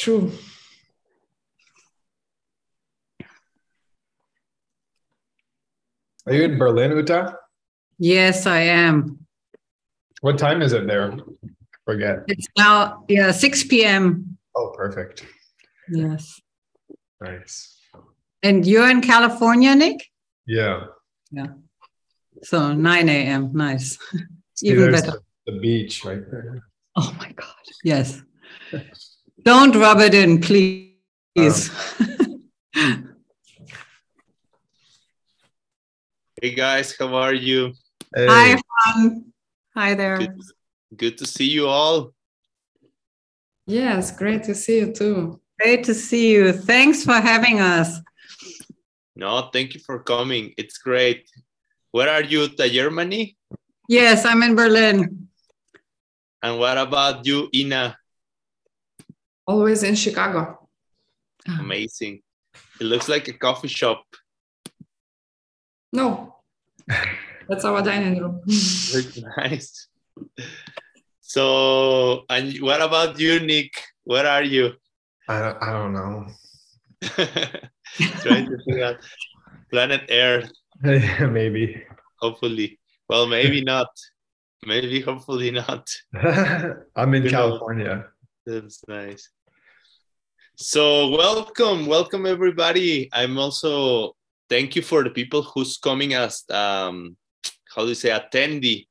True. Are you in Berlin, Uta? Yes, I am. What time is it there? Forget. It's now 6 p.m. Oh, perfect. Yes. Nice. And you're in California, Nick? Yeah. Yeah. So 9 a.m. Nice. Even better. The beach right there. Oh, my God. Yes. Don't rub it in, please. Hey, guys. How are you? Hey. Hi, Juan. Hi there. Good to see you all. Yes, great to see you, too. Great to see you. Thanks for having us. No, thank you for coming. It's great. Where are you, Germany? Yes, I'm in Berlin. And what about you, Ina? Always in Chicago. Amazing. It looks like a coffee shop. No, that's our dining room. Nice. So, and what about you, Nick? Where are you? I don't know. Trying to figure out planet Earth. Maybe. Hopefully. Well, maybe not. Maybe, hopefully not. I'm in California. That's nice. So, welcome everybody. I'm also... Thank you for the people who's coming as, attendee.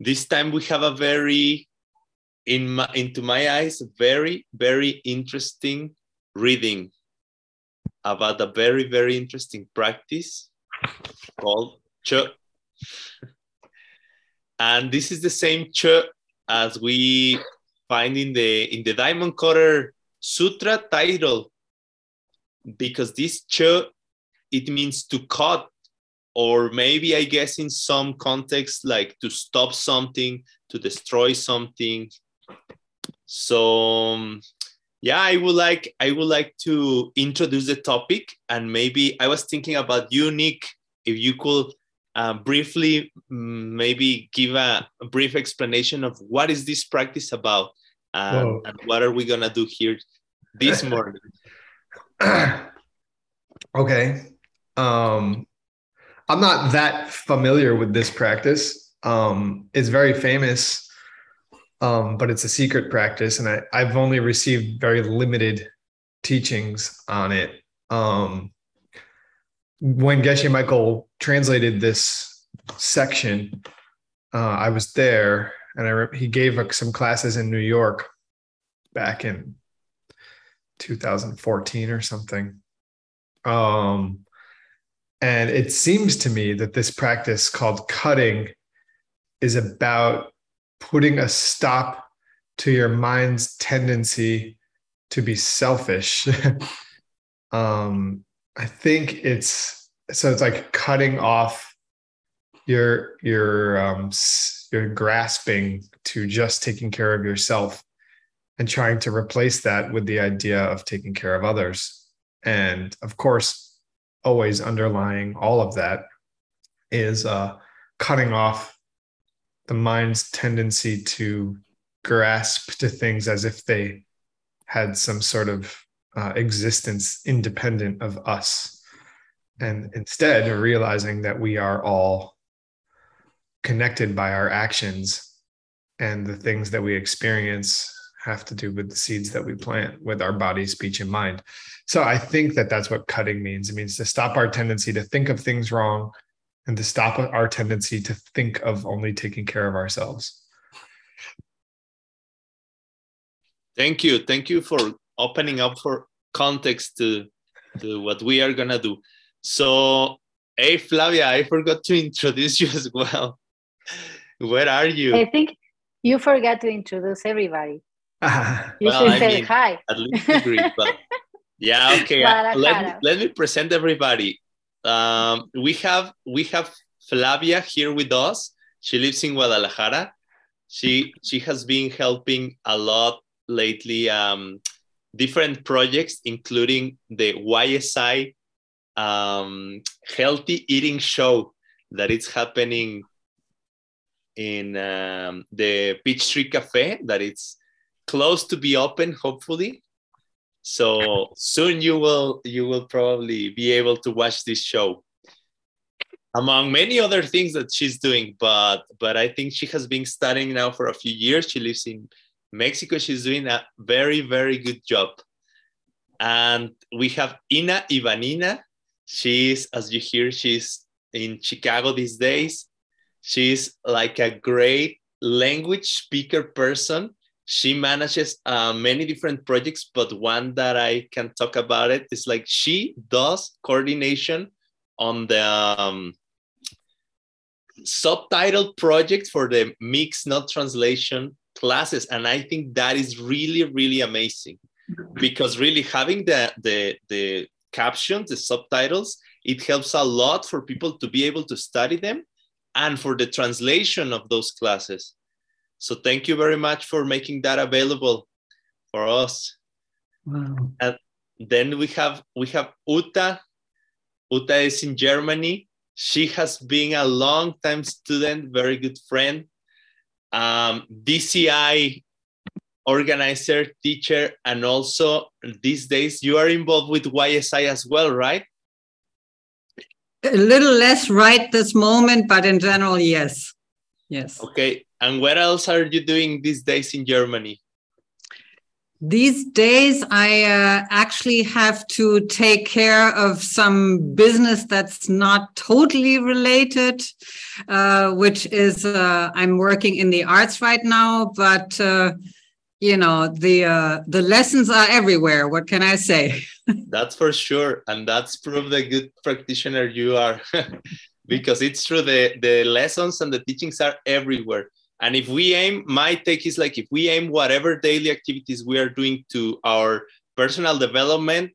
This time we have a very, into my eyes, very, very interesting reading about a very, very interesting practice called Che. And this is the same Che as we find in the Diamond Cutter Sutra title. Because this Che, it means to cut, or maybe I guess in some context, like to stop something, to destroy something. So yeah, I would like to introduce the topic, and maybe I was thinking about you, Nick, if you could briefly maybe give a brief explanation of what is this practice about and what are we going to do here this morning. Okay. I'm not that familiar with this practice. It's very famous, but it's a secret practice, and I've only received very limited teachings on it. When Geshe Michael translated this section, I was there, and he gave some classes in New York back in 2014 or something. And it seems to me that this practice called cutting is about putting a stop to your mind's tendency to be selfish. I think it's like cutting off your grasping to just taking care of yourself, and trying to replace that with the idea of taking care of others. And of course, always underlying all of that is cutting off the mind's tendency to grasp to things as if they had some sort of existence independent of us. And instead, realizing that we are all connected by our actions, and the things that we experience have to do with the seeds that we plant with our body, speech, and mind. So I think that that's what cutting means. It means to stop our tendency to think of things wrong, and to stop our tendency to think of only taking care of ourselves. Thank you. Thank you for opening up for context to what we are going to do. So, hey, Flavia, I forgot to introduce you as well. Where are you? I think you forgot to introduce everybody. You well, should I say mean, hi. At least agree, but yeah, okay. Let me present everybody. We have Flavia here with us. She lives in Guadalajara. She has been helping a lot lately. Different projects, including the YSI Healthy Eating Show that is happening in the Peachtree Cafe. That it's close to be open, hopefully. So soon you will probably be able to watch this show, among many other things that she's doing. But I think she has been studying now for a few years. She lives in Mexico. She's doing a very, very good job. And we have Ina Ivanina. She's, as you hear, she's in Chicago these days. She's like a great language speaker person. She manages many different projects, but one that I can talk about it is like she does coordination on the subtitle project for the Mixed Nuts translation classes. And I think that is really, really amazing, because really having the captions, the subtitles, it helps a lot for people to be able to study them and for the translation of those classes. So thank you very much for making that available for us. Wow. And then we have Uta. Uta is in Germany. She has been a long-time student, very good friend, DCI organizer, teacher, and also these days you are involved with YSI as well, right? A little less right this moment, but in general, yes. Yes. Okay. And what else are you doing these days in Germany? These days, I actually have to take care of some business that's not totally related, which is I'm working in the arts right now. But, you know, the lessons are everywhere. What can I say? That's for sure. And that's proof the good practitioner you are. Because it's true, the lessons and the teachings are everywhere. And if we aim, my take is like, if we aim whatever daily activities we are doing to our personal development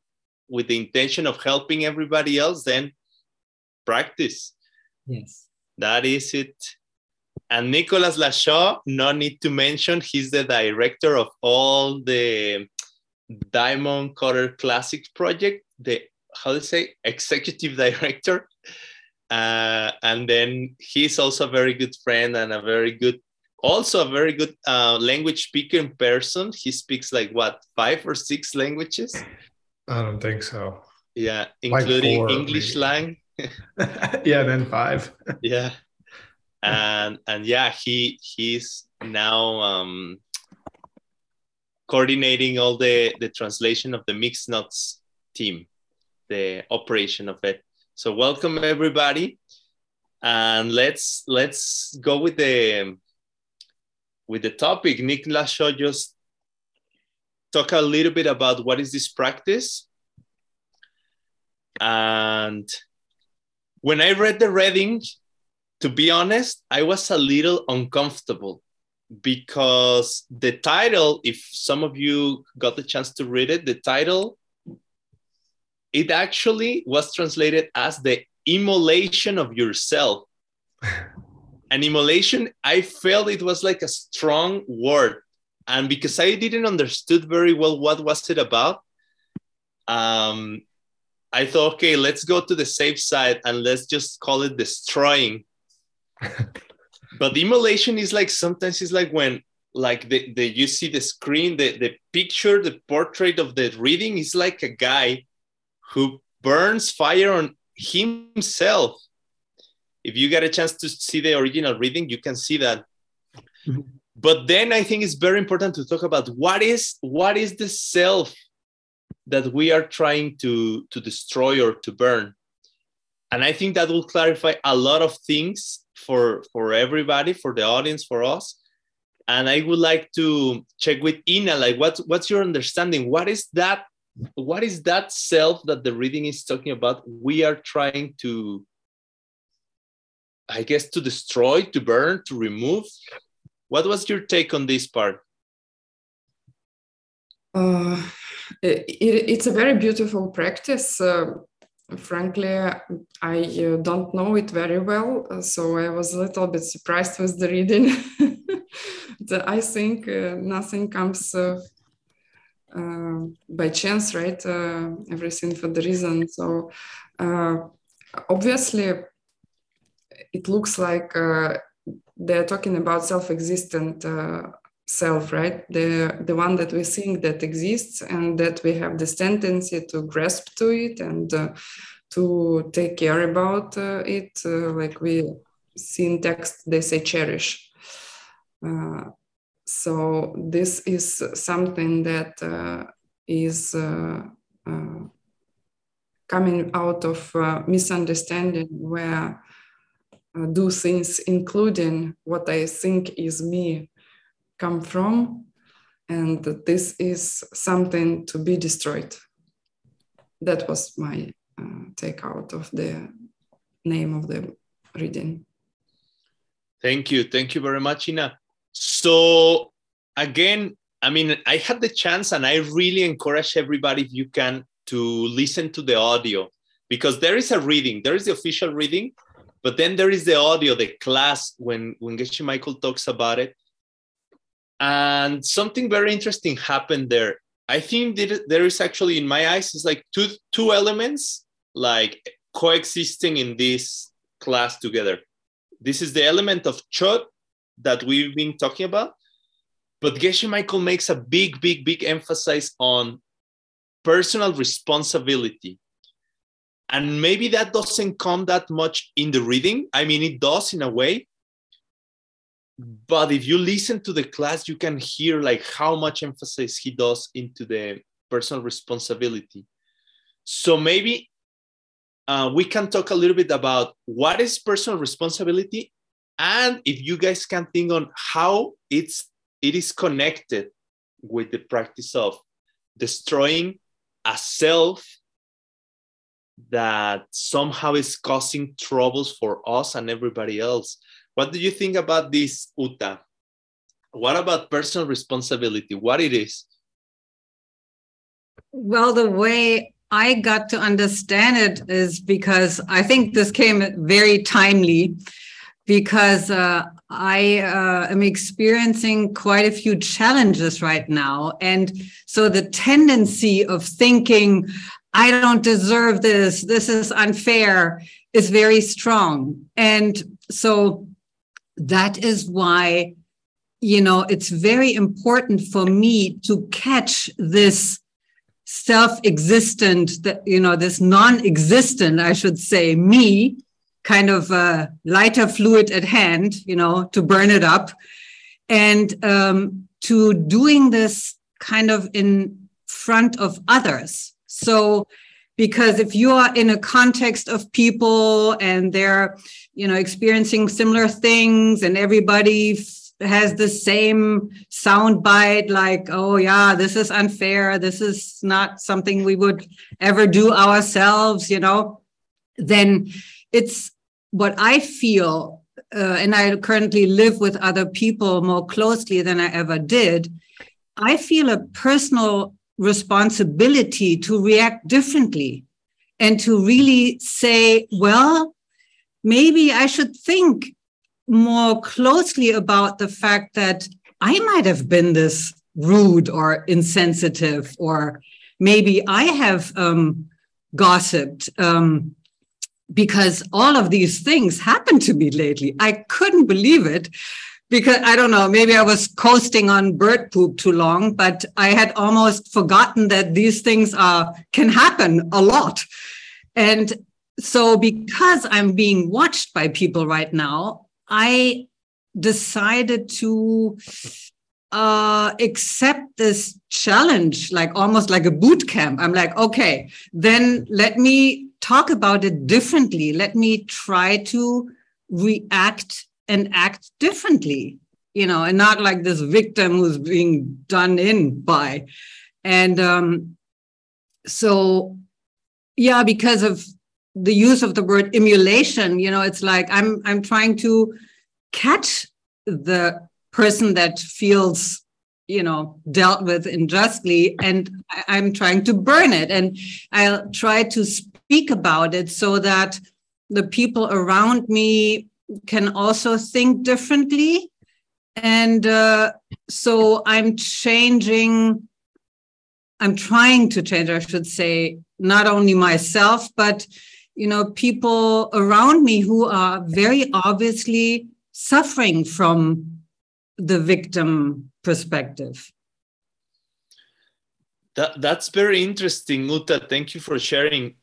with the intention of helping everybody else, then practice. Yes. That is it. And Nicolas Lachaud, no need to mention, he's the director of all the Diamond Cutter Classics project, the, how do you say, executive director. And then he's also a very good friend and a very good language speaker in person. He speaks like what, 5 or 6 languages? I don't think so. Yeah, including like 4, English lang. Yeah, then 5. Yeah, and yeah, he's now coordinating all the translation of the Mixed Nuts team, the operation of it. So welcome everybody, and let's go with the topic. Nick Lachaud just talk a little bit about what is this practice. And when I read the reading, to be honest, I was a little uncomfortable, because the title, if some of you got the chance to read it, the title, it actually was translated as the immolation of yourself. And immolation, I felt it was like a strong word. And because I didn't understood very well what was it about, I thought, okay, let's go to the safe side and let's just call it destroying. But immolation is like, sometimes it's like when, like the you see the screen, the picture, the portrait of the reading is like a guy who burns fire on himself. If you get a chance to see the original reading, you can see that. But then I think it's very important to talk about what is the self that we are trying to destroy or to burn. And I think that will clarify a lot of things for everybody, for the audience, for us. And I would like to check with Ina, like what's your understanding? What is that self that the reading is talking about? We are trying to, I guess, to destroy, to burn, to remove. What was your take on this part? It's a very beautiful practice. Frankly, I don't know it very well, so I was a little bit surprised with the reading. I think nothing comes by chance, right? Everything for the reason. So obviously it looks like they're talking about self-existent self, right? The one that we think that exists and that we have this tendency to grasp to it and to take care about it. Like we see in text, they say cherish. So this is something that is coming out of misunderstanding where do things, including what I think is me, come from, and this is something to be destroyed. That was my take out of the name of the reading. Thank you very much, Ina. So again, I mean, I had the chance, and I really encourage everybody, if you can, to listen to the audio, because there is a reading, there is the official reading, but then there is the audio, the class, when Geshe Michael talks about it. And something very interesting happened there. I think that there is actually, in my eyes, it's like two elements like coexisting in this class together. This is the element of chod that we've been talking about. But Geshe Michael makes a big emphasis on personal responsibility. And maybe that doesn't come that much in the reading. I mean, it does in a way. But if you listen to the class, you can hear like how much emphasis he does into the personal responsibility. So maybe we can talk a little bit about what is personal responsibility, and if you guys can think on how it is connected with the practice of destroying a self that somehow is causing troubles for us and everybody else. What do you think about this, Uta? What about personal responsibility? What it is? Well, the way I got to understand it is because I think this came very timely, because I am experiencing quite a few challenges right now. And so the tendency of thinking, I don't deserve this, this is unfair, is very strong. And so that is why, you know, it's very important for me to catch this self-existent, you know, this non-existent, I should say, me, kind of a lighter fluid at hand, you know, to burn it up. And to doing this kind of in front of others. So, because if you are in a context of people and they're, you know, experiencing similar things and everybody has the same sound bite, like, oh yeah, this is unfair, this is not something we would ever do ourselves, you know, then it's what I feel, and I currently live with other people more closely than I ever did. I feel a personal responsibility to react differently and to really say, well, maybe I should think more closely about the fact that I might have been this rude or insensitive, or maybe I have gossiped, because all of these things happened to me lately. I couldn't believe it. Because, I don't know, maybe I was coasting on bird poop too long, but I had almost forgotten that these things can happen a lot. And so because I'm being watched by people right now, I decided to accept this challenge, like almost like a boot camp. I'm like, okay, then let me talk about it differently. Let me try to react and act differently, you know, and not like this victim who's being done in by. And so, yeah, because of the use of the word emulation, you know, it's like I'm trying to catch the person that feels, you know, dealt with unjustly, and I'm trying to burn it. And I'll try to speak about it so that the people around me can also think differently. And so I'm trying to change, I should say, not only myself, but, you know, people around me who are very obviously suffering from the victim perspective. That's very interesting, Uta. Thank you for sharing.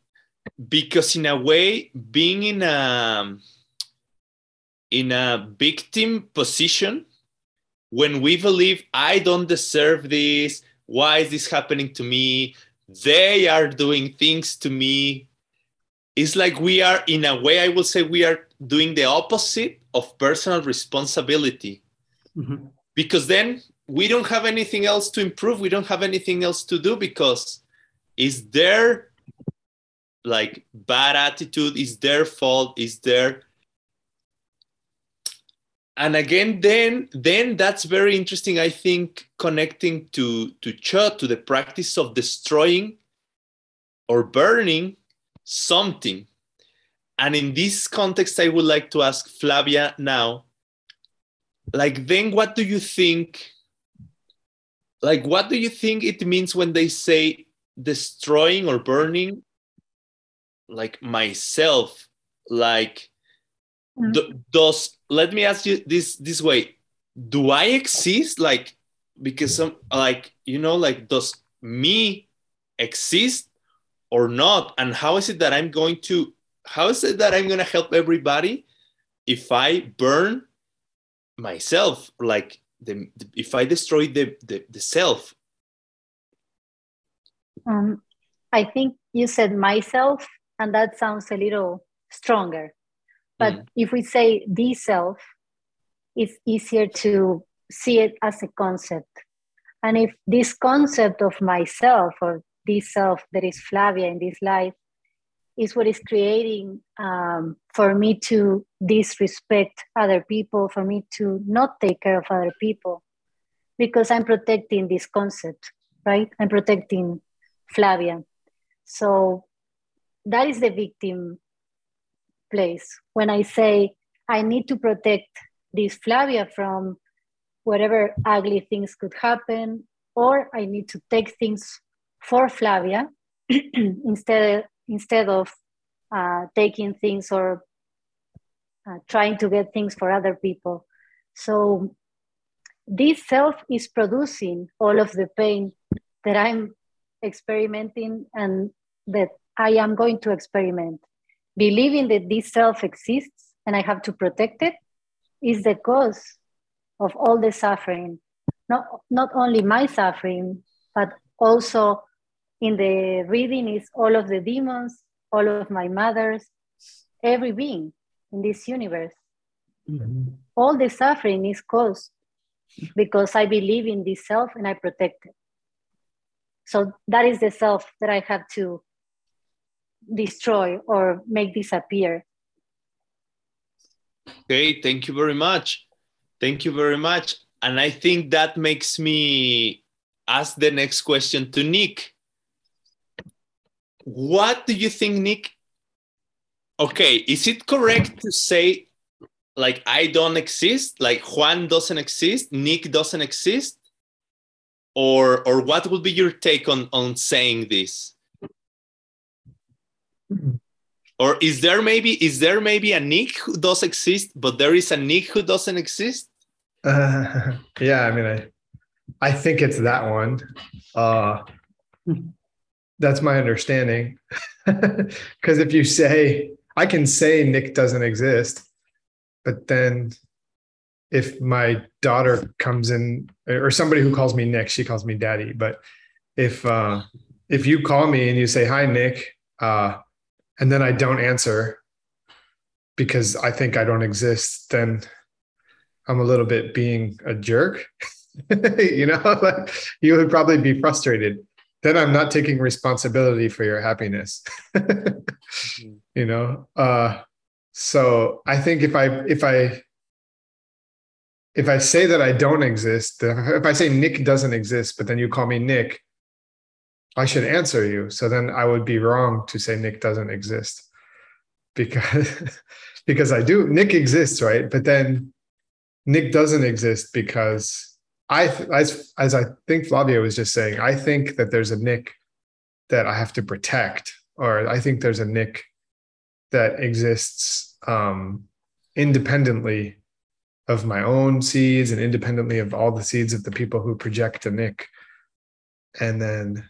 Because in a way, being in a victim position, when we believe I don't deserve this, why is this happening to me? They are doing things to me. It's like we are, in a way, I will say we are doing the opposite of personal responsibility. Mm-hmm. Because then we don't have anything else to improve. We don't have anything else to do because it's their like bad attitude, it's their fault, it's their... And again, then that's very interesting, I think, connecting to Cho, to the practice of destroying or burning something. And in this context, I would like to ask Flavia now, like, then what do you think? Like, what do you think it means when they say destroying or burning? Like myself, like... let me ask you this way. Do I exist? Like, because some, like, you know, like, does me exist or not? And how is it that I'm going to help everybody if I burn myself? Like if I destroy the self? I think you said myself, and that sounds a little stronger. But if we say the self, it's easier to see it as a concept. And if this concept of myself or this self that is Flavia in this life is what is creating for me to disrespect other people, for me to not take care of other people, because I'm protecting this concept, right? I'm protecting Flavia. So that is the victim place. When I say I need to protect this Flavia from whatever ugly things could happen, or I need to take things for Flavia instead of taking things or trying to get things for other people. So this self is producing all of the pain that I'm experimenting and that I am going to experiment. Believing that this self exists and I have to protect it is the cause of all the suffering. Not only my suffering, but also in the reading is all of the demons, all of my mothers, every being in this universe. Mm-hmm. All the suffering is caused because I believe in this self and I protect it. So that is the self that I have to destroy or make disappear. Okay, thank you very much. Thank you very much. And I think that makes me ask the next question to Nick. What do you think, Nick? Okay, is it correct to say, like, I don't exist, like Juan doesn't exist, Nick doesn't exist? Or what would be your take on saying this? Or is there maybe a Nick who does exist, but there is a Nick who doesn't exist? Yeah, I mean, I think it's that one. That's my understanding. Because if you say, I can say Nick doesn't exist, but then if my daughter comes in, or somebody who calls me Nick, she calls me Daddy. But if you call me and you say, hi, Nick, and then I don't answer because I think I don't exist, then I'm a little bit being a jerk. You know, like, you would probably be frustrated. Then I'm not taking responsibility for your happiness. Mm-hmm. You know? So I think if I say that I don't exist, if I say Nick doesn't exist, but then you call me Nick, I should answer you. So then I would be wrong to say Nick doesn't exist because I do. Nick exists, right? But then Nick doesn't exist because as I think Flavia was just saying, I think that there's a Nick that I have to protect, or I think there's a Nick that exists independently of my own seeds and independently of all the seeds of the people who project a Nick. And then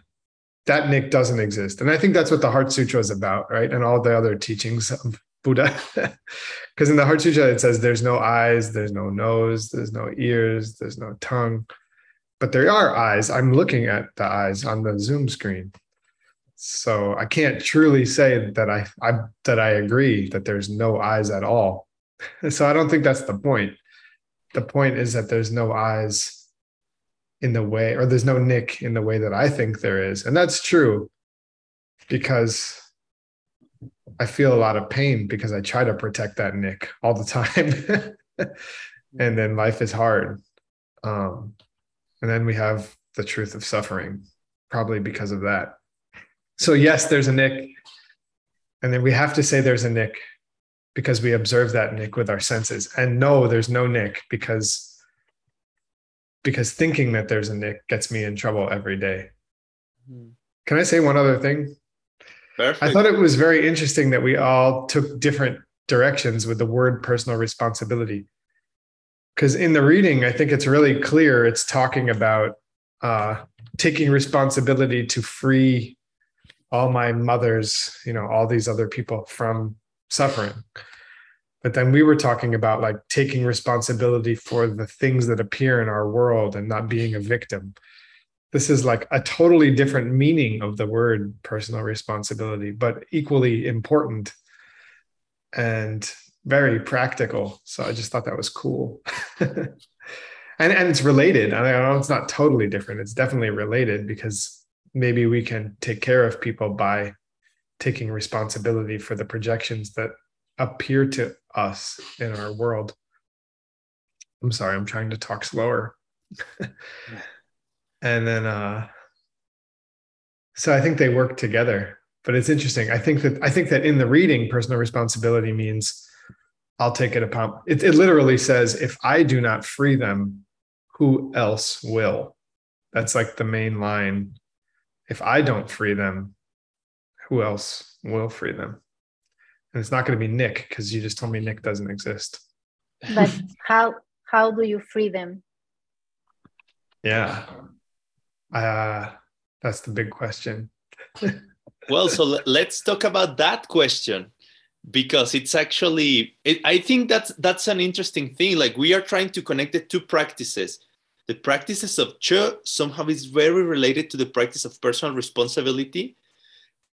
that Nick doesn't exist. And I think that's what the Heart Sutra is about, right? And all the other teachings of Buddha. Because in the Heart Sutra, it says there's no eyes, there's no nose, there's no ears, there's no tongue. But there are eyes. I'm looking at the eyes on the Zoom screen. So I can't truly say that I agree that there's no eyes at all. So I don't think that's the point. The point is that there's no eyes in the way, or there's no Nick in the way that I think there is. And that's true because I feel a lot of pain because I try to protect that Nick all the time. And then life is hard. And then we have the truth of suffering, probably because of that. So yes, there's a Nick. And then we have to say there's a Nick because we observe that Nick with our senses. And no, there's no Nick because thinking that there's a Nick gets me in trouble every day. Mm-hmm. Can I say one other thing? Perfect. I thought it was very interesting that we all took different directions with the word personal responsibility. Because in the reading, I think it's really clear. It's talking about taking responsibility to free all my mothers, you know, all these other people from suffering. But then we were talking about like taking responsibility for the things that appear in our world and not being a victim. This is like a totally different meaning of the word personal responsibility, but equally important. And very practical. So I just thought that was cool. and it's related. I know it's not totally different. It's definitely related because maybe we can take care of people by taking responsibility for the projections that appear to us in our world. I'm sorry, I'm trying to talk slower. And then, so I think they work together, but it's interesting. I think that in the reading, personal responsibility means I'll take it upon. It literally says, if I do not free them, who else will? That's like the main line. If I don't free them, who else will free them? And it's not going to be Nick because you just told me Nick doesn't exist. But how do you free them? Yeah, that's the big question. Well, so let's talk about that question. Because it's actually, I think that's an interesting thing. Like we are trying to connect the two practices. The practices of Che somehow is very related to the practice of personal responsibility.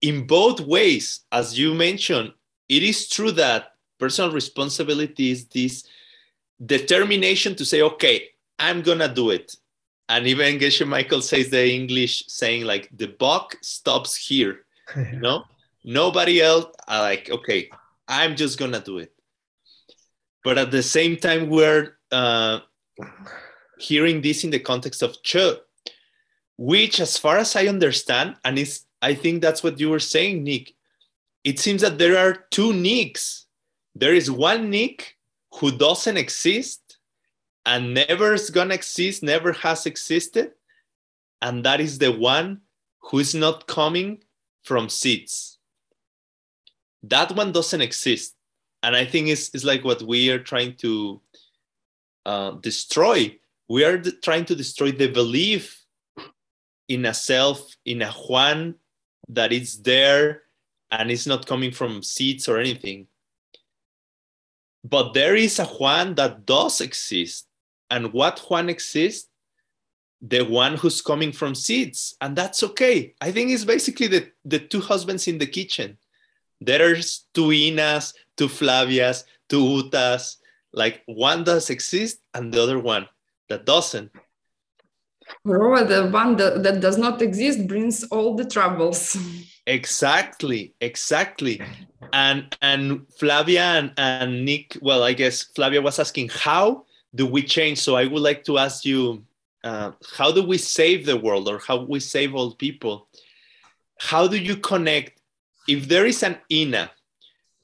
In both ways, as you mentioned, it is true that personal responsibility is this determination to say, okay, I'm going to do it. And even Geshe Michael says the English saying like, the buck stops here, you know? Nobody else, like, okay, I'm just going to do it. But at the same time, we're hearing this in the context of Che, which as far as I understand, and it's, I think that's what you were saying, Nick, it seems that there are two Nicks. There is one Nick who doesn't exist and never is going to exist, never has existed. And that is the one who is not coming from seeds. That one doesn't exist. And I think it's like what we are trying to destroy. We are trying to destroy the belief in a self, in a Juan that is there and it's not coming from seeds or anything. But there is a Juan that does exist. And what Juan exists? The one who's coming from seeds. And that's okay. I think it's basically the two husbands in the kitchen. There's two Inas, two Flavias, two Utas. Like one does exist and the other one that doesn't. Moreover, the one that does not exist brings all the troubles. Exactly. And Flavia and Nick, well, I guess Flavia was asking, how do we change? So I would like to ask you, how do we save the world or how we save all people? How do you connect? If there is an Ina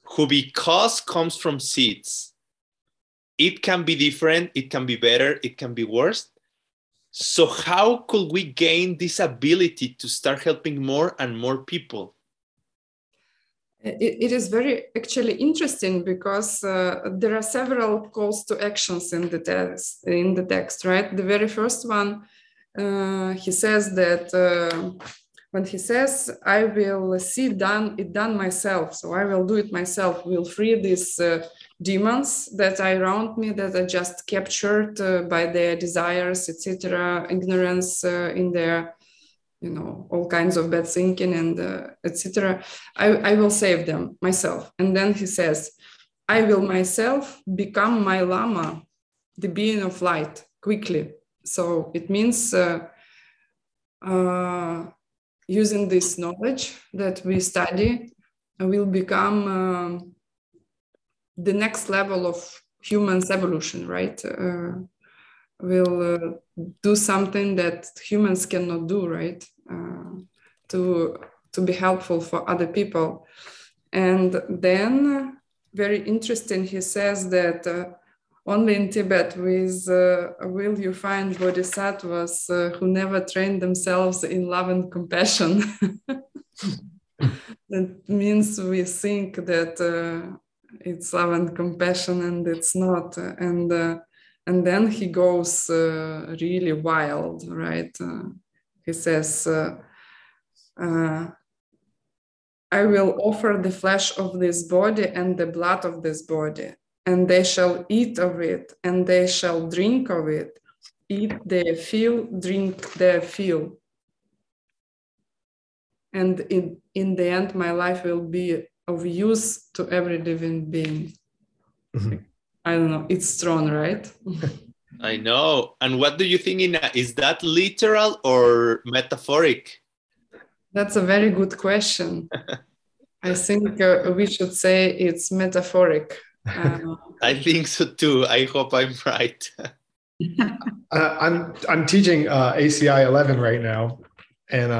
who because comes from seeds, it can be different, it can be better, it can be worse. So how could we gain this ability to start helping more and more people? It is very actually interesting because there are several calls to actions in the text, right? The very first one, he says that when he says, I will see it done myself. So I will do it myself. Will free these demons that are around me, that are just captured by their desires, etc., ignorance in their, all kinds of bad thinking and etc. I will save them myself. And then he says, I will myself become my Lama, the being of light, quickly. So it means using this knowledge that we study, will become the next level of humans' evolution, right? Will do something that humans cannot do, right? To be helpful for other people. And then, very interesting, he says that only in Tibet will you find bodhisattvas who never train themselves in love and compassion. That means we think that it's love and compassion, and it's not. And then he goes really wild, right? He says, I will offer the flesh of this body and the blood of this body, and they shall eat of it, and they shall drink of it. Eat their fill, drink their fill. And in the end, my life will be of use to every living being. Mm-hmm. I don't know. It's strong, right? I know. And what do you think, Ina? Is that literal or metaphoric? That's a very good question. I think we should say it's metaphoric. I think so too. I hope I'm right. I'm teaching ACI 11 right now, and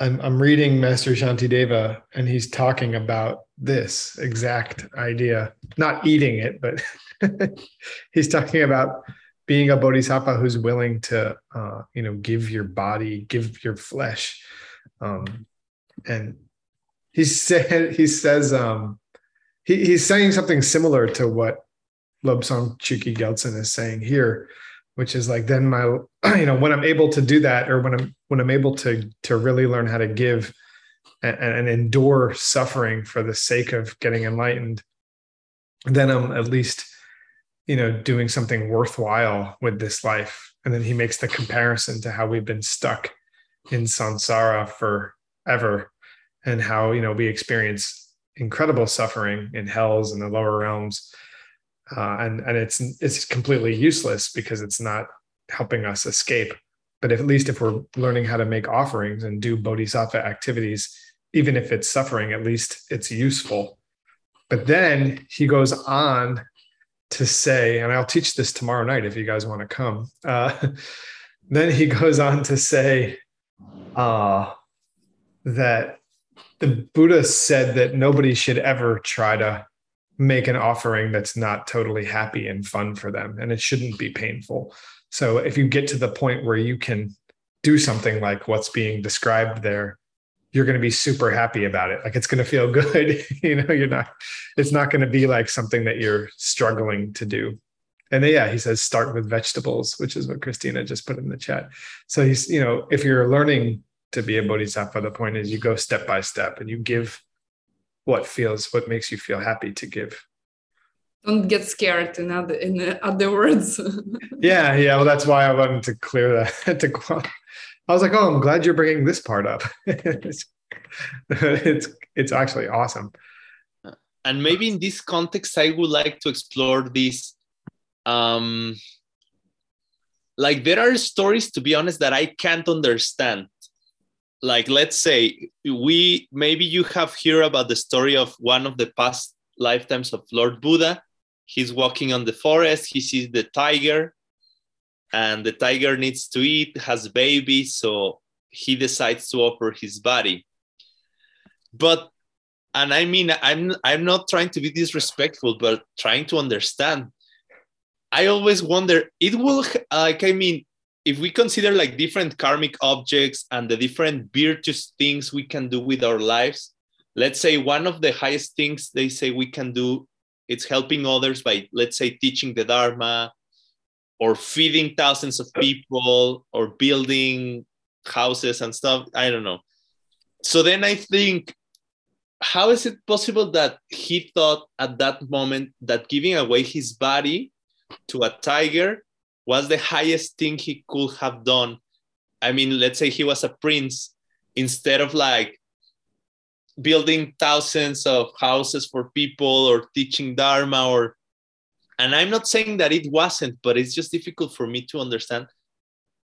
I'm reading Master Shantideva, and he's talking about this exact idea, not eating it, but he's talking about being a bodhisattva who's willing to, give your body, give your flesh. And he's saying something similar to what Lobsang Chuki Gyaltsen is saying here, which is like, then my, when I'm able to do that, or when I'm able to really learn how to give and endure suffering for the sake of getting enlightened, then I'm at least, doing something worthwhile with this life. And then he makes the comparison to how we've been stuck in samsara forever, and how, we experience incredible suffering in hells and the lower realms. And it's completely useless because it's not helping us escape. But at least if we're learning how to make offerings and do bodhisattva activities, even if it's suffering, at least it's useful. But then he goes on to say, and I'll teach this tomorrow night if you guys want to come. Then he goes on to say that the Buddha said that nobody should ever try to make an offering that's not totally happy and fun for them, and it shouldn't be painful. So if you get to the point where you can do something like what's being described there, you're going to be super happy about it. Like, it's going to feel good. It's not going to be like something that you're struggling to do. And then, he says, start with vegetables, which is what Christina just put in the chat. So he's, if you're learning to be a bodhisattva, the point is you go step by step and you give what makes you feel happy to give. Don't get scared, in other words. Yeah. Well, that's why I wanted to clear that. I was like, oh, I'm glad you're bringing this part up. It's actually awesome. And maybe in this context, I would like to explore this. There are stories, to be honest, that I can't understand. Let's say maybe you have heard about the story of one of the past lifetimes of Lord Buddha. He's walking on the forest. He sees the tiger, and the tiger needs to eat, has babies, so he decides to offer his body. But, and I mean, I'm not trying to be disrespectful, but trying to understand. I always wonder, if we consider different karmic objects and the different virtuous things we can do with our lives, Let's say one of the highest things they say we can do, it's helping others by, let's say, teaching the Dharma or feeding thousands of people or building houses and stuff. I don't know. So then I think, how is it possible that he thought at that moment that giving away his body to a tiger was the highest thing he could have done? I mean, let's say he was a prince, instead of like building thousands of houses for people or teaching Dharma or, and I'm not saying that it wasn't, but it's just difficult for me to understand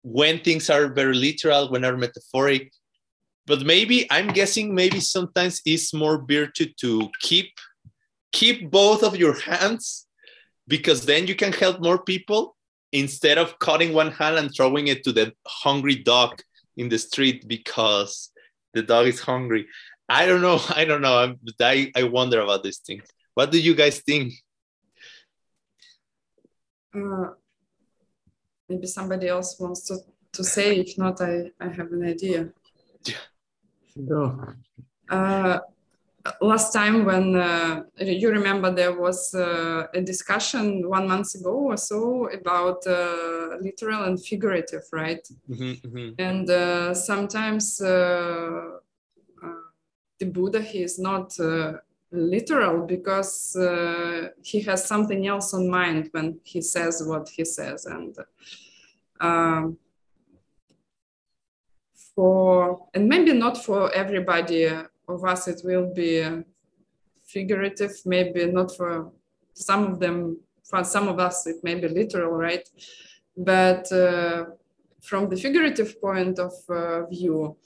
when things are very literal, when are metaphoric. But maybe, I'm guessing, maybe sometimes it's more virtue to keep both of your hands, because then you can help more people instead of cutting one hand and throwing it to the hungry dog in the street because the dog is hungry. I don't know. I wonder about these things. What do you guys think? Maybe somebody else wants to say. If not, I have an idea. No. Last time when you remember there was a discussion 1 month ago or so about literal and figurative, right? Mm-hmm, mm-hmm. And sometimes the Buddha, he is not literal because he has something else on mind when he says what he says. And and maybe not for everybody of us it will be figurative, maybe not for some of them, for some of us it may be literal, right? But from the figurative point of view,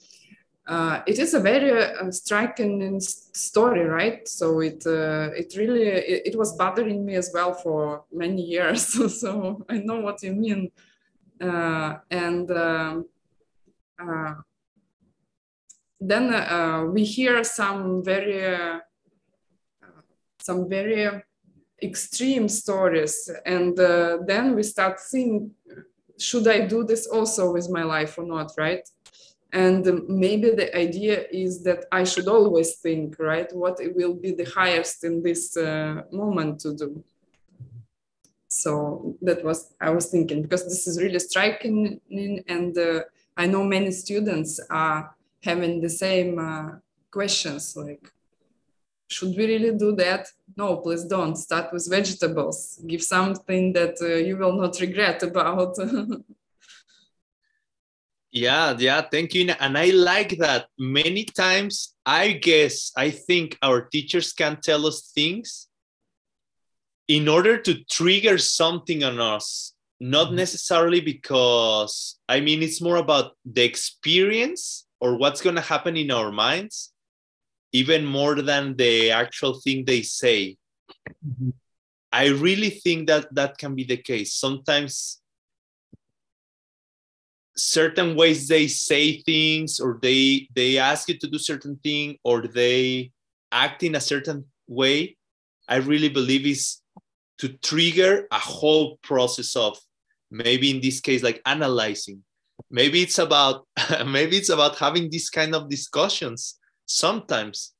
it is a very striking story, right? So it really was bothering me as well for many years. So I know what you mean. Then we hear some very extreme stories, and then we start seeing, should I do this also with my life or not, right? And maybe the idea is that I should always think, right, what will be the highest in this moment to do. So that was, I was thinking, because this is really striking, and I know many students are having the same questions, like, should we really do that? No, please don't. Start with vegetables. Give something that you will not regret about. Yeah, thank you. And I like that. Many times, I think our teachers can tell us things in order to trigger something on us. Not necessarily because, I mean, it's more about the experience or what's going to happen in our minds, even more than the actual thing they say. Mm-hmm. I really think that can be the case. Sometimes certain ways they say things, or they ask you to do certain thing, or they act in a certain way, I really believe is to trigger a whole process of, maybe in this case, like analyzing. Maybe it's about having these kind of discussions sometimes,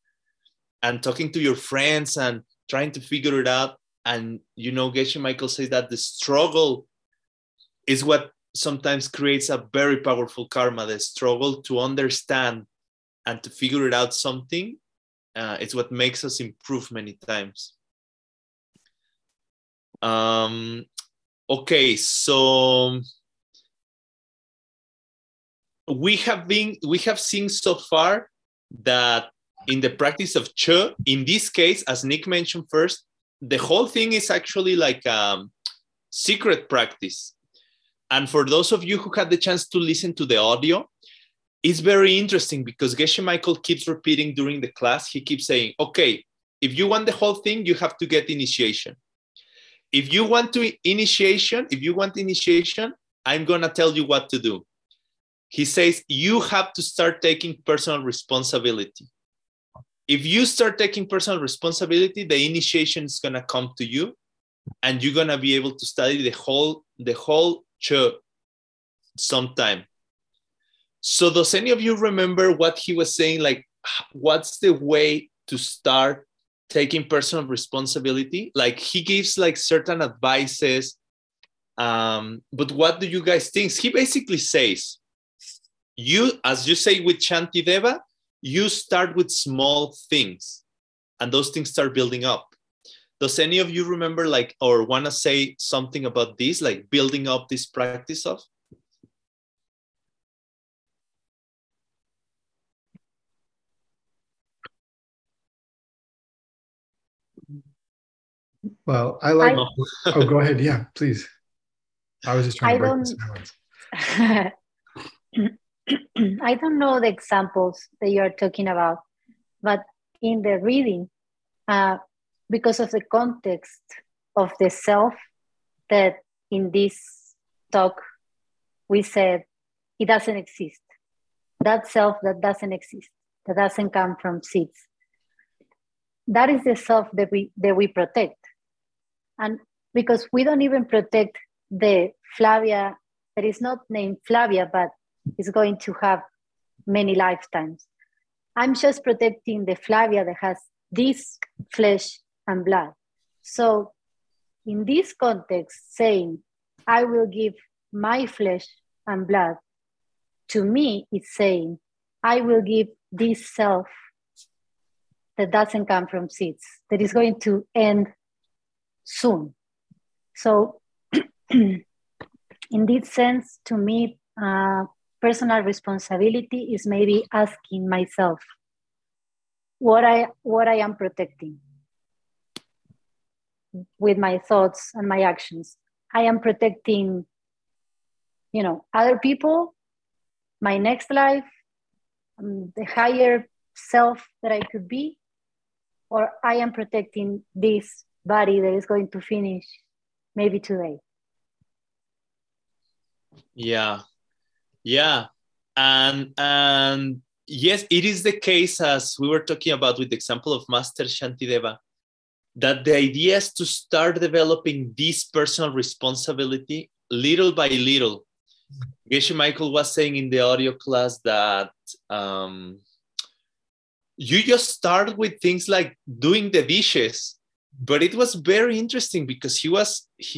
and talking to your friends and trying to figure it out. And, you know, Geshe Michael says that the struggle is what sometimes creates a very powerful karma. The struggle to understand and to figure it out something, it's what makes us improve many times. Okay, so we have seen so far that in the practice of Cho, in this case, as Nick mentioned first, the whole thing is actually like a secret practice. And for those of you who had the chance to listen to the audio, it's very interesting because Geshe Michael keeps repeating during the class, he keeps saying, okay, if you want the whole thing, you have to get initiation. If you want initiation, I'm going to tell you what to do. He says, you have to start taking personal responsibility. If you start taking personal responsibility, the initiation is going to come to you, and you're going to be able to study the whole Cho sometime. So does any of you remember what he was saying? Like, what's the way to start taking personal responsibility. Like he gives like certain advices. But what do you guys think? He basically says, you, as you say with Shantideva, you start with small things and those things start building up. Does any of you remember like, or want to say something about this, like building up this practice of? Well, I like, oh, go ahead. Yeah, please. I was just trying to break this down. I don't know the examples that you are talking about, but in the reading, because of the context of the self that in this talk, we said it doesn't exist. That self that doesn't exist, that doesn't come from seeds. That is the self that we protect. And because we don't even protect the Flavia, that is not named Flavia, but is going to have many lifetimes. I'm just protecting the Flavia that has this flesh and blood. So in this context, saying, I will give my flesh and blood, to me, it's saying, I will give this self that doesn't come from seeds, that is going to end soon. So in this sense, to me, personal responsibility is maybe asking myself what I am protecting with my thoughts and my actions. I am protecting, other people, my next life, the higher self that I could be, or I am protecting this body that is going to finish maybe today. Yeah. And yes, it is the case, as we were talking about with the example of Master Shantideva, that the idea is to start developing this personal responsibility little by little. Geshe Michael was saying in the audio class that you just start with things like doing the dishes, but it was very interesting because he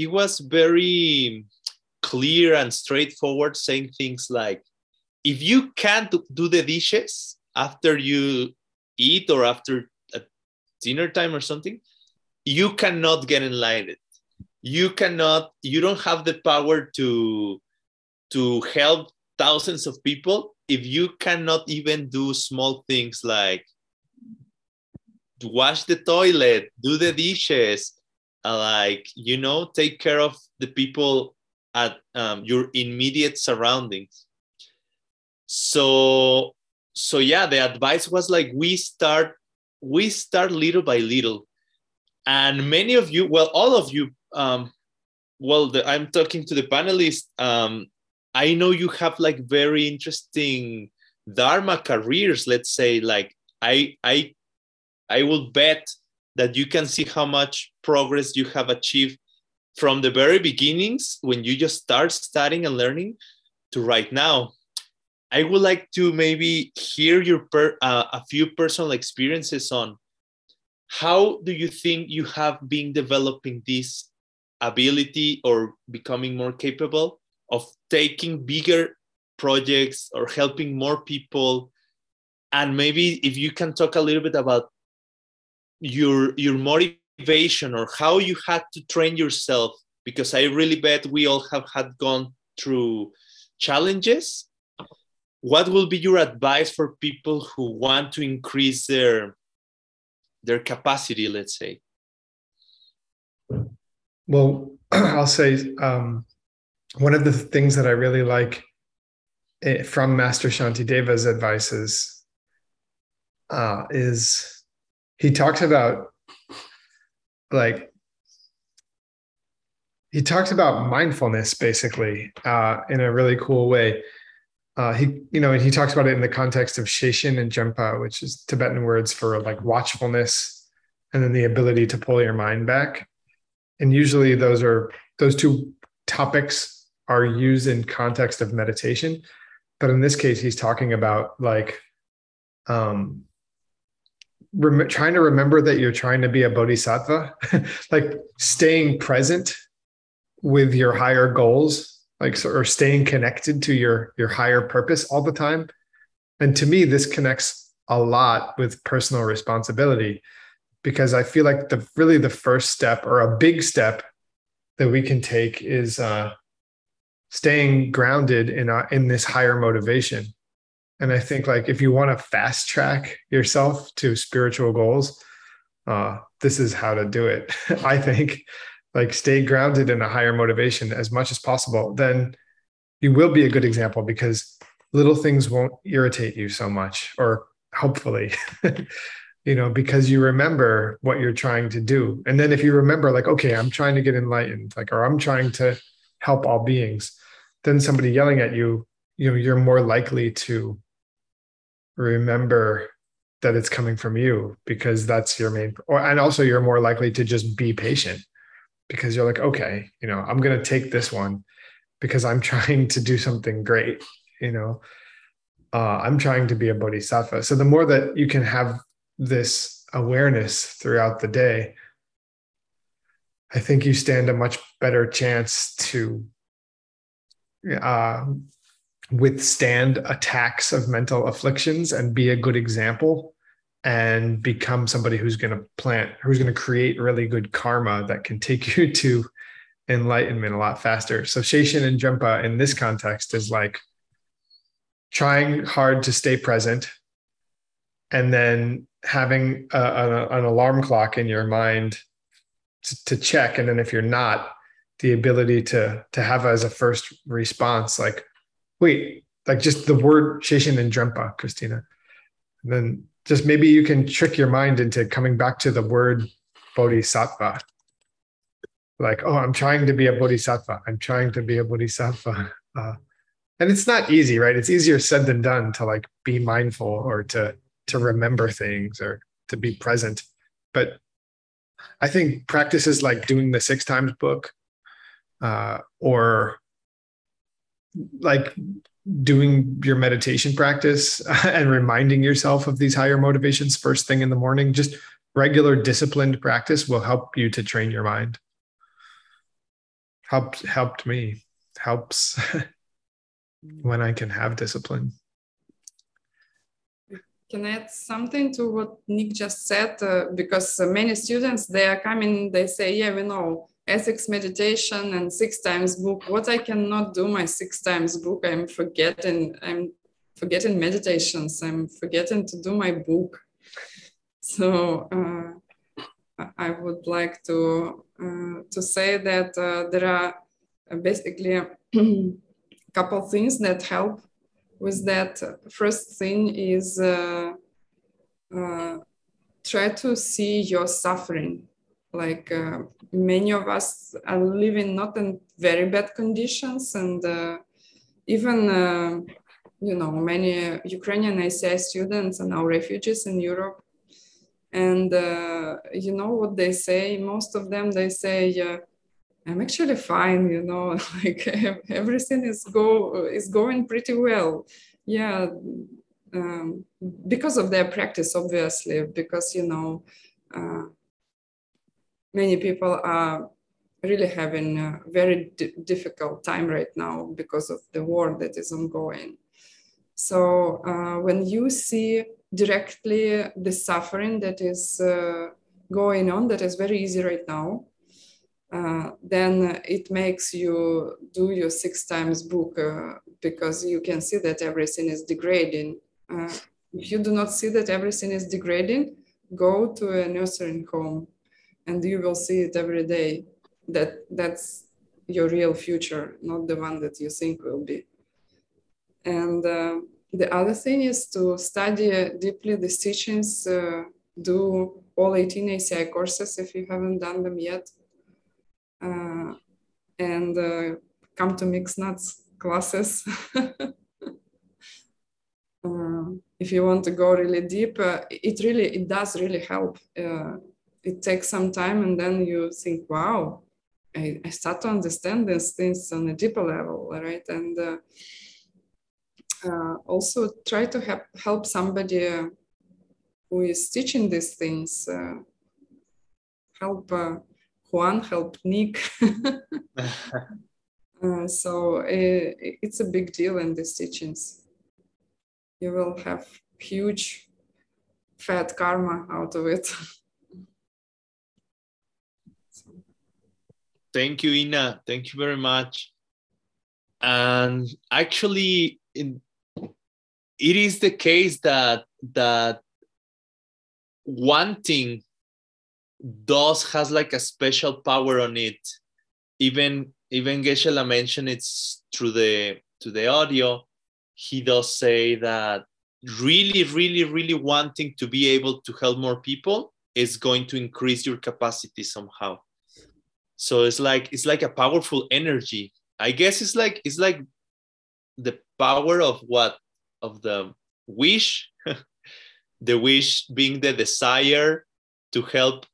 was very clear and straightforward, saying things like, if you can't do the dishes after you eat or after dinner time or something, you cannot get enlightened. You don't have the power to help thousands of people if you cannot even do small things like wash the toilet, do the dishes, take care of the people at your immediate surroundings. So yeah, the advice was like, we start little by little. And many of you, well, all of you, I'm talking to the panelists, I know you have like very interesting Dharma careers, let's say. Like I will bet that you can see how much progress you have achieved from the very beginnings when you just start studying and learning to right now. I would like to maybe hear your a few personal experiences on how do you think you have been developing this ability or becoming more capable of taking bigger projects or helping more people. And maybe if you can talk a little bit about your motivation or how you had to train yourself, because I really bet we all had gone through challenges. What will be your advice for people who want to increase their capacity, let's say? Well, I'll say, one of the things that I really like from Master Shantideva's advices is he talks about mindfulness basically in a really cool way. And he talks about it in the context of Sheshin and Jempa, which is Tibetan words for like watchfulness and then the ability to pull your mind back. And usually those two topics are used in context of meditation, but in this case, he's talking about trying to remember that you're trying to be a bodhisattva, like staying present with your higher goals, like, or staying connected to your higher purpose all the time. And to me, this connects a lot with personal responsibility, because I feel like really the first step, or a big step that we can take, is staying grounded in this higher motivation. And I think, like, if you want to fast track yourself to spiritual goals, this is how to do it. I think, like, stay grounded in a higher motivation as much as possible. Then you will be a good example, because little things won't irritate you so much, or hopefully, you know, because you remember what you're trying to do. And then if you remember, like, okay, I'm trying to get enlightened, like, or I'm trying to help all beings, then somebody yelling at you, you know, you're more likely to remember that it's coming from you, because that's your main, and also you're more likely to just be patient, because you're like, okay, you know, I'm going to take this one because I'm trying to do something great. You know, I'm trying to be a bodhisattva. So the more that you can have this awareness throughout the day, I think you stand a much better chance to withstand attacks of mental afflictions and be a good example, and become somebody who's going to create really good karma that can take you to enlightenment a lot faster. So Sheshin and Jempa in this context is like trying hard to stay present, and then having an alarm clock in your mind to check. And then if you're not, the ability to have as a first response, like, wait, like just the word Sheshin and Jempa, Christina. And then just maybe you can trick your mind into coming back to the word bodhisattva. Like, oh, I'm trying to be a bodhisattva. I'm trying to be a bodhisattva. And it's not easy, right? It's easier said than done to, like, be mindful, or to remember things, or to be present. But I think practices like doing the 6 times book, or like doing your meditation practice and reminding yourself of these higher motivations first thing in the morning, just regular disciplined practice will help you to train your mind. Helped me, helps when I can have discipline. Can I add something to what Nick just said? Because many students, they are coming, they say, yeah, we know ethics, meditation, and 6 times book. What I cannot do my 6 times book, I'm forgetting meditations, I'm forgetting to do my book. So I would like to say that there are basically a couple things that help with that. First thing is try to see your suffering. Like many of us are living not in very bad conditions, and even many Ukrainian ACI students and our refugees in Europe, and what they say, most of them, they say, I'm actually fine, like everything is going pretty well. Yeah, because of their practice, obviously, because, many people are really having a very difficult time right now because of the war that is ongoing. So when you see directly the suffering that is going on, that is very easy right now, then it makes you do your 6 times book, because you can see that everything is degrading. If you do not see that everything is degrading, go to a nursing home, and you will see it every day. That's your real future, not the one that you think will be. And the other thing is to study deeply these teachings, do all 18 ACI courses if you haven't done them yet. And come to Mixed Nuts classes. If you want to go really deep, it does really help. It takes some time, and then you think, wow, I start to understand these things on a deeper level, right? And also try to help somebody who is teaching these things, help Juan, help Nick. So it's a big deal in these teachings. You will have huge fat karma out of it. Thank you, Ina. Thank you very much. And actually, it is the case that one thing has like a special power on it. Even Geshe-la mentioned it's through the audio. He does say that really, really, really wanting to be able to help more people is going to increase your capacity somehow. So it's like a powerful energy. I guess it's like the power of the wish, the wish being the desire to help,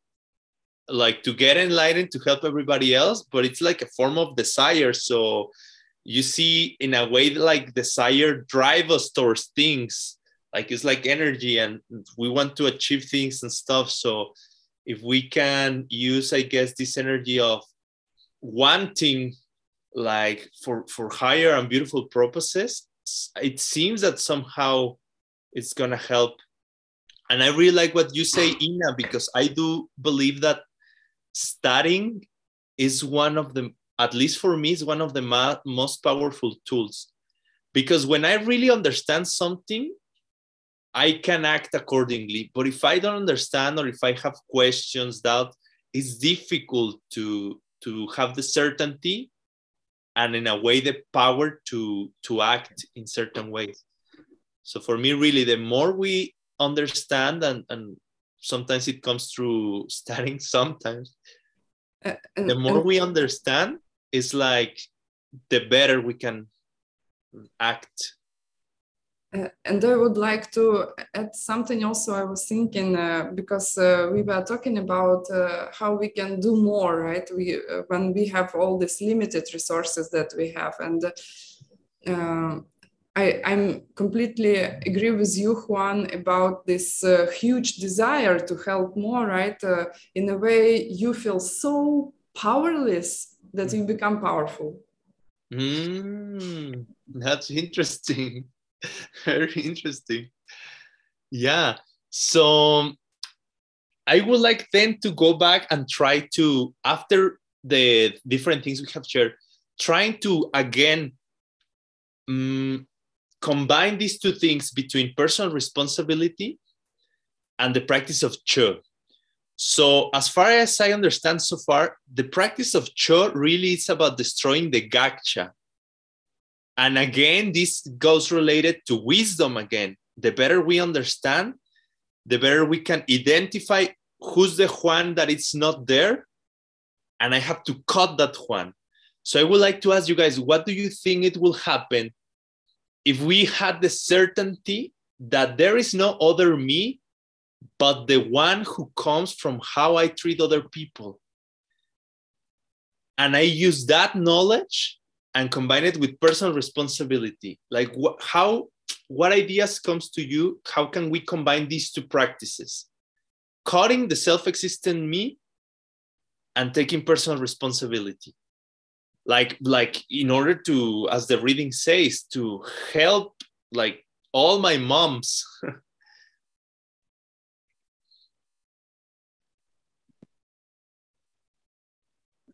like to get enlightened, to help everybody else, but it's like a form of desire. So you see, in a way, like desire drives us towards things, like it's like energy, and we want to achieve things and stuff. So if we can use, I guess, this energy of wanting, like for higher and beautiful purposes, it seems that somehow it's gonna help. And I really like what you say, Ina, because I do believe that studying is one of the, at least for me, is one of the most powerful tools. Because when I really understand something, I can act accordingly. But if I don't understand, or if I have questions, doubt, it's difficult to have the certainty and, in a way, the power to act in certain ways. So for me, really, the more we understand, and sometimes it comes through studying, sometimes, the more we understand, it's like the better we can act. And I would like to add something also. I was thinking, because we were talking about how we can do more, right? When we have all these limited resources that we have. And I'm completely agree with you, Juan, about this huge desire to help more, right? In a way, you feel so powerless that you become powerful. That's interesting. Very interesting. Yeah. So I would like then to go back and try to, after the different things we have shared, trying to again combine these two things between personal responsibility and the practice of Cho. So as far as I understand so far, the practice of Cho really is about destroying the gaksha. And again, this goes related to wisdom again. The better we understand, the better we can identify who's the Juan that it's not there. And I have to cut that Juan. So I would like to ask you guys, what do you think it will happen if we had the certainty that there is no other me, but the one who comes from how I treat other people? And I use that knowledge and combine it with personal responsibility. Like what ideas comes to you? How can we combine these two practices? Cutting the self-existent me and taking personal responsibility. Like in order to, as the reading says, to help like all my moms.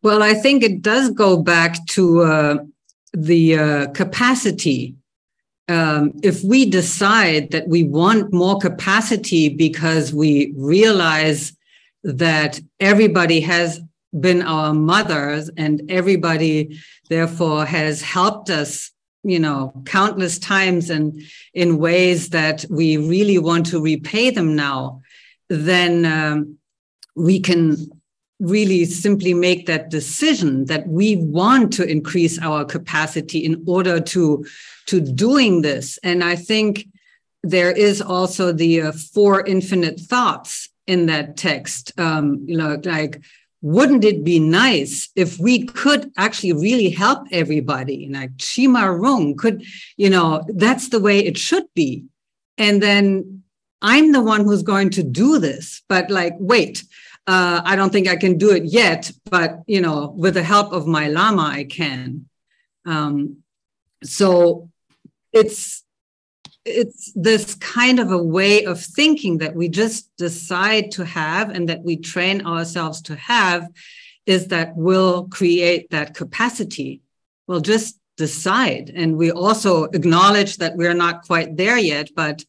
Well, I think it does go back to the capacity. If we decide that we want more capacity because we realize that everybody has been our mothers and everybody, therefore, has helped us, countless times and in ways that we really want to repay them now, then we can really simply make that decision that we want to increase our capacity in order to doing this. And I think there is also the four infinite thoughts in that text. Wouldn't it be nice if we could actually really help everybody? Like Shima Rung could, that's the way it should be. And then I'm the one who's going to do this, but like, wait, I don't think I can do it yet, but, you know, with the help of my Lama, I can. So it's this kind of a way of thinking that we just decide to have and that we train ourselves to have, is that will create that capacity. We'll just decide. And we also acknowledge that we're not quite there yet, but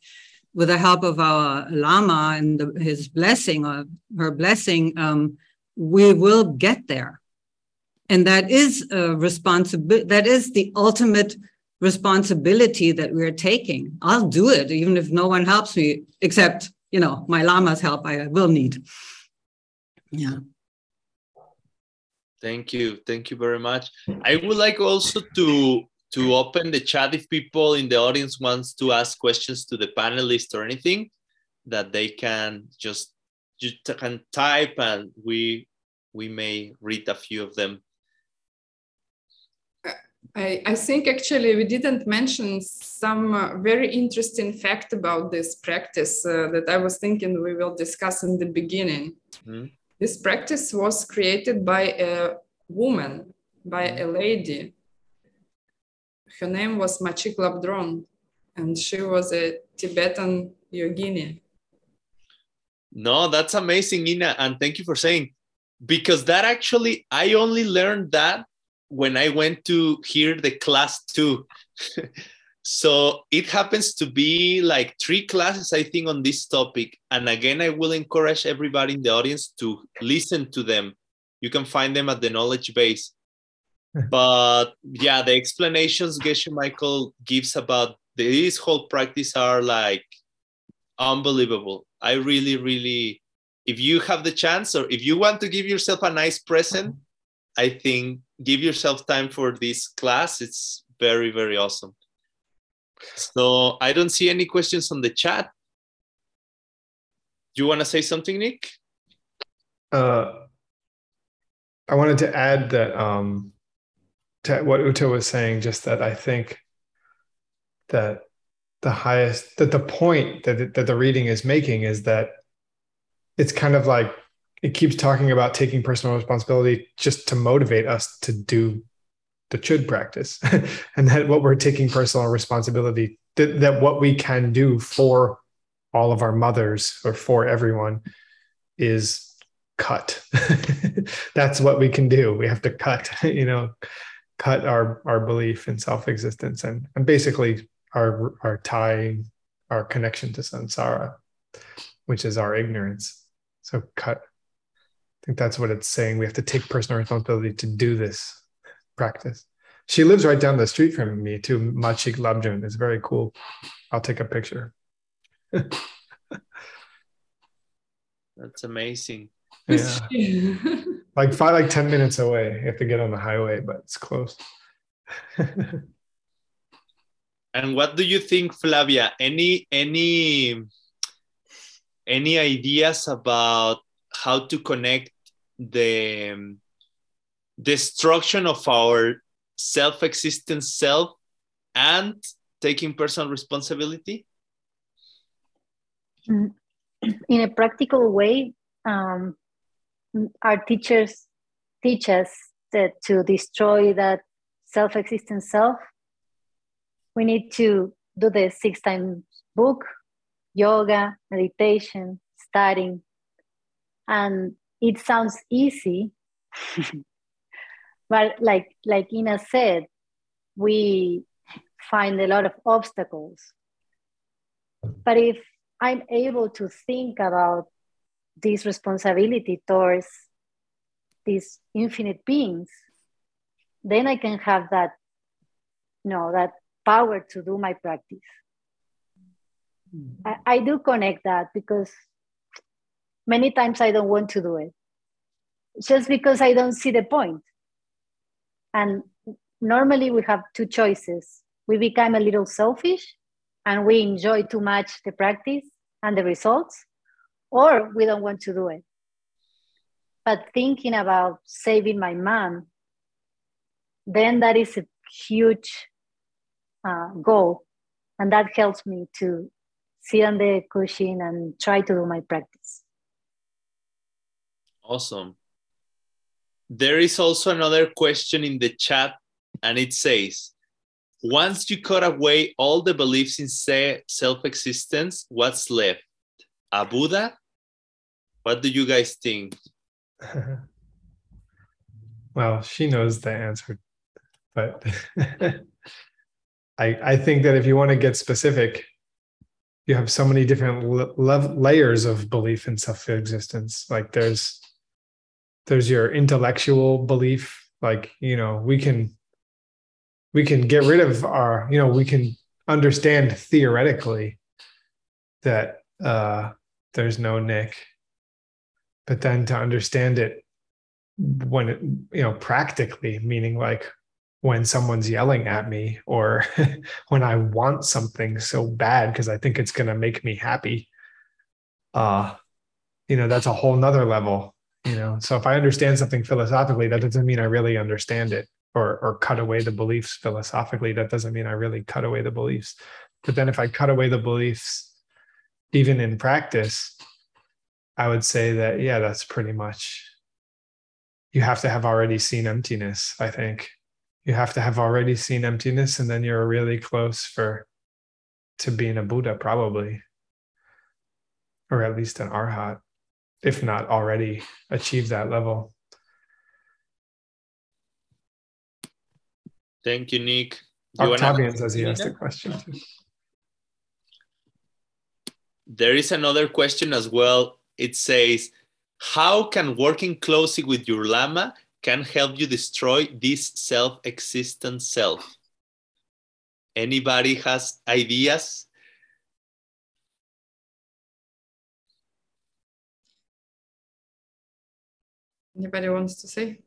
with the help of our Lama and his blessing or her blessing, we will get there. And that is a responsibility. That is the ultimate responsibility that we're taking. I'll do it, even if no one helps me, except, you know, my Lama's help I will need. Yeah. Thank you. Thank you very much. I would like also to open the chat if people in the audience wants to ask questions to the panelists or anything, that they can just can type and we may read a few of them. I think actually we didn't mention some very interesting fact about this practice that I was thinking we will discuss in the beginning. Mm-hmm. This practice was created by a woman, by a lady. Her name was Machig Labdrön, and she was a Tibetan yogini. No, that's amazing, Ina, and thank you for saying, because that actually, I only learned that when I went to hear the class 2. So it happens to be like 3 classes, I think, on this topic. And again, I will encourage everybody in the audience to listen to them. You can find them at the knowledge base. But yeah, the explanations Geshe Michael gives about this whole practice are like unbelievable. I really, really, if you have the chance or if you want to give yourself a nice present, I think give yourself time for this class. It's very, very awesome. So I don't see any questions on the chat. Do you want to say something, Nick? I wanted to add that to what Uta was saying, just that I think that the point that the reading is making is that it's kind of like, it keeps talking about taking personal responsibility just to motivate us to do the chud practice and that what we're taking personal responsibility, that what we can do for all of our mothers or for everyone is cut. That's what we can do. We have to cut our belief in self-existence and basically our tie, our connection to samsara, which is our ignorance. So cut. I think that's what it's saying. We have to take personal responsibility to do this practice. She lives right down the street from me too, Machig Labdrön. It's very cool. I'll take a picture. That's amazing. Yeah. like 10 minutes away. You have to get on the highway, but it's close. And what do you think, Flavia? Any ideas about how to connect the destruction of our self-existent self and taking personal responsibility? In a practical way, our teachers teach us that to destroy that self-existent self, we need to do the 6 times book, yoga, meditation, studying. And it sounds easy, but like Ina said, we find a lot of obstacles. But if I'm able to think about this responsibility towards these infinite beings, then I can have that, that power to do my practice. Mm-hmm. I do connect that, because many times I don't want to do it just because I don't see the point. And normally we have 2 choices. We become a little selfish and we enjoy too much the practice and the results, or we don't want to do it. But thinking about saving my mom, then that is a huge goal. And that helps me to sit on the cushion and try to do my practice. Awesome. There is also another question in the chat, and it says, once you cut away all the beliefs in self-existence, what's left? A Buddha? What do you guys think? Well, she knows the answer, but I think that if you want to get specific, you have so many different layers of belief in self-existence. Like there's your intellectual belief. Like, you know, we can get rid of our, you know, we can understand theoretically that there's no Nick, but then to understand it when it, you know, practically, meaning like when someone's yelling at me or when I want something so bad because I think it's going to make me happy, you know, that's a whole nother level, you know. So if I understand something philosophically, that doesn't mean I really understand it. Or cut away the beliefs philosophically, that doesn't mean I really cut away the beliefs. But then if I cut away the beliefs, even in practice, I would say that, yeah, that's pretty much, you have to have already seen emptiness, I think. You have to have already seen emptiness, and then you're really close to being a Buddha, probably. Or at least an Arhat, if not already achieved that level. Thank you, Nick. Octavian says he asked a question too. There is another question as well. It says, how can working closely with your Lama can help you destroy this self-existent self? Anybody has ideas? Anybody wants to say?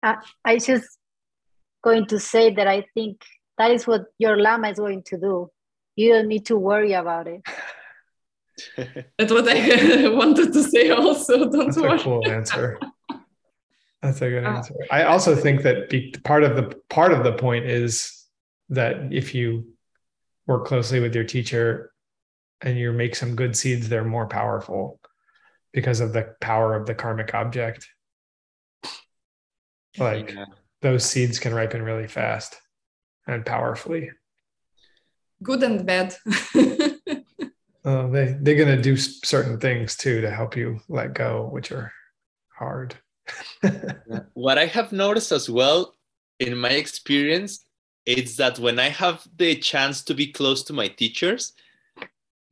I was just going to say that I think that is what your Lama is going to do. You don't need to worry about it. That's what I wanted to say also. Don't worry. That's a cool answer. That's a good answer. I also think that part of the point is that if you work closely with your teacher and you make some good seeds, they're more powerful because of the power of the karmic object. Like, yeah, those seeds can ripen really fast and powerfully. Good and bad. They're going to do certain things too to help you let go, which are hard. What I have noticed as well in my experience is that when I have the chance to be close to my teachers,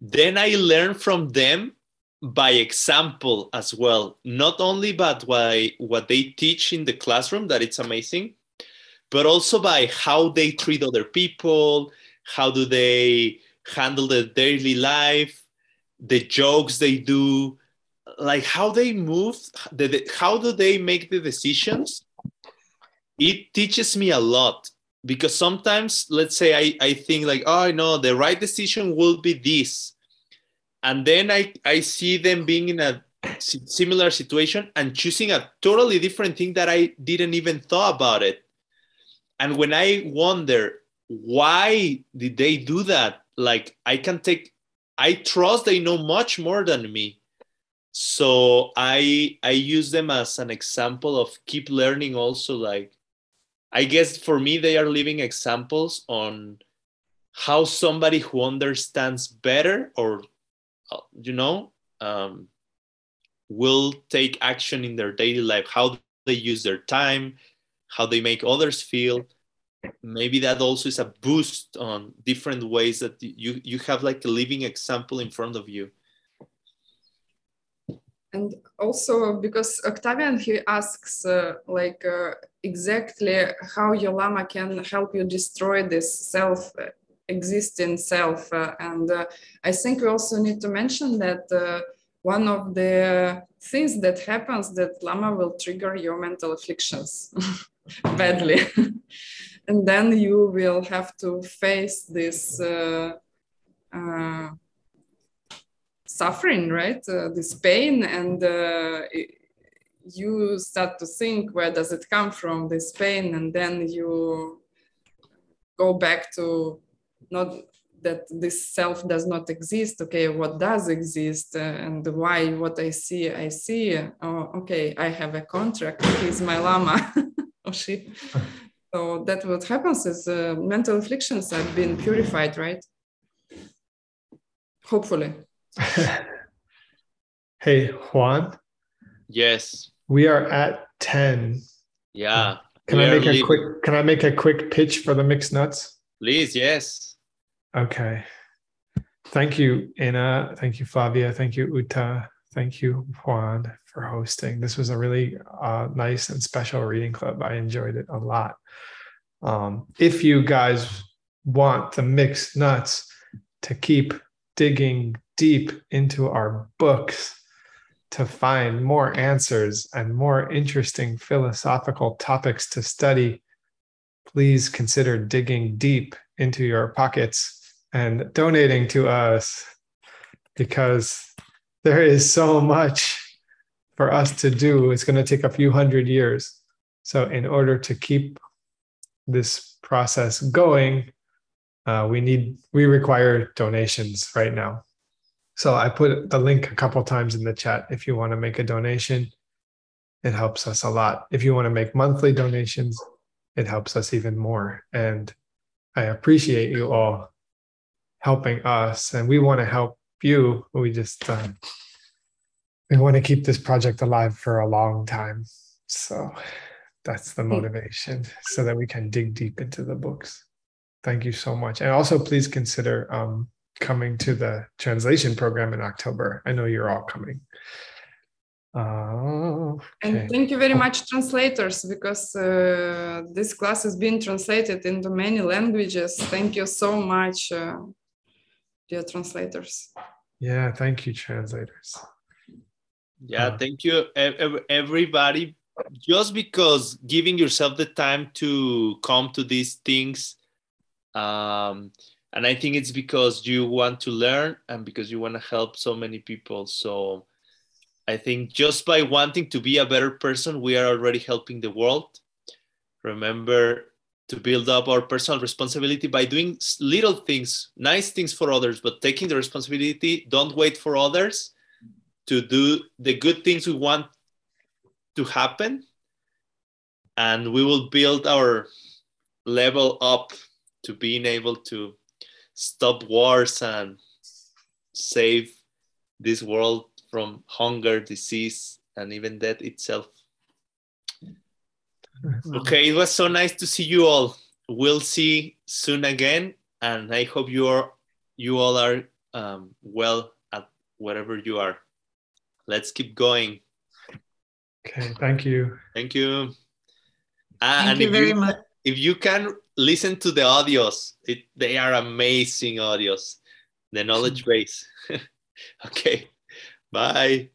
then I learn from them by example as well, not only by what they teach in the classroom, that it's amazing, but also by how they treat other people, how do they handle their daily life, the jokes they do, like how they move, how do they make the decisions. It teaches me a lot, because sometimes, let's say I think like, oh no, the right decision will be this. And then I see them being in a similar situation and choosing a totally different thing that I didn't even thought about it. And when I wonder, why did they do that? Like, I trust they know much more than me. So I use them as an example of keep learning also. Like, I guess for me, they are living examples on how somebody who understands better or, you know, will take action in their daily life, how they use their time, how they make others feel. Maybe that also is a boost on different ways that you have like a living example in front of you. And also because Octavian, he asks exactly how your Lama can help you destroy this self existing self, and I think we also need to mention that one of the things that happens that Lama will trigger your mental afflictions badly, and then you will have to face this suffering, right? This pain, and you start to think, where does it come from, this pain? And then you go back to not that this self does not exist. Okay, what does exist and why? What I see, oh, okay, I have a contract, he's my lama or she. So that what happens is mental afflictions have been purified, right? Hopefully. Hey, Juan. Yes. We are at 10. Yeah. Can I make a quick pitch for the Mixed Nuts? Please, yes. Okay. Thank you, Inna. Thank you, Flavia. Thank you, Uta. Thank you, Juan, for hosting. This was a really nice and special reading club. I enjoyed it a lot. If you guys want the Mixed Nuts to keep digging deep into our books to find more answers and more interesting philosophical topics to study, please consider digging deep into your pockets and donating to us, because there is so much for us to do. It's going to take a few hundred years. So in order to keep this process going, we require donations right now. So I put the link a couple times in the chat. If you want to make a donation, it helps us a lot. If you want to make monthly donations, it helps us even more. And I appreciate you all helping us. And we want to help you. We just we want to keep this project alive for a long time. So that's the motivation, so that we can dig deep into the books. Thank you so much. And also please consider coming to the translation program in October. I know you're all coming. Okay. And thank you very much, translators, because this class is being translated into many languages. Thank you so much, dear translators. Yeah, thank you, translators. Yeah, thank you, everybody. Just because giving yourself the time to come to these things, and I think it's because you want to learn and because you want to help so many people. So I think just by wanting to be a better person, we are already helping the world. Remember to build up our personal responsibility by doing little things, nice things for others, but taking the responsibility. Don't wait for others to do the good things we want to happen. And we will build our level up to being able to stop wars and save this world from hunger, disease, and even death itself. Okay, it was so nice to see you all. We'll see soon again, and I hope you all are well at wherever you are. Let's keep going. Okay, thank you. Thank you. Thank you very much. If you can listen to the audios, they are amazing audios, the knowledge base. Okay, bye.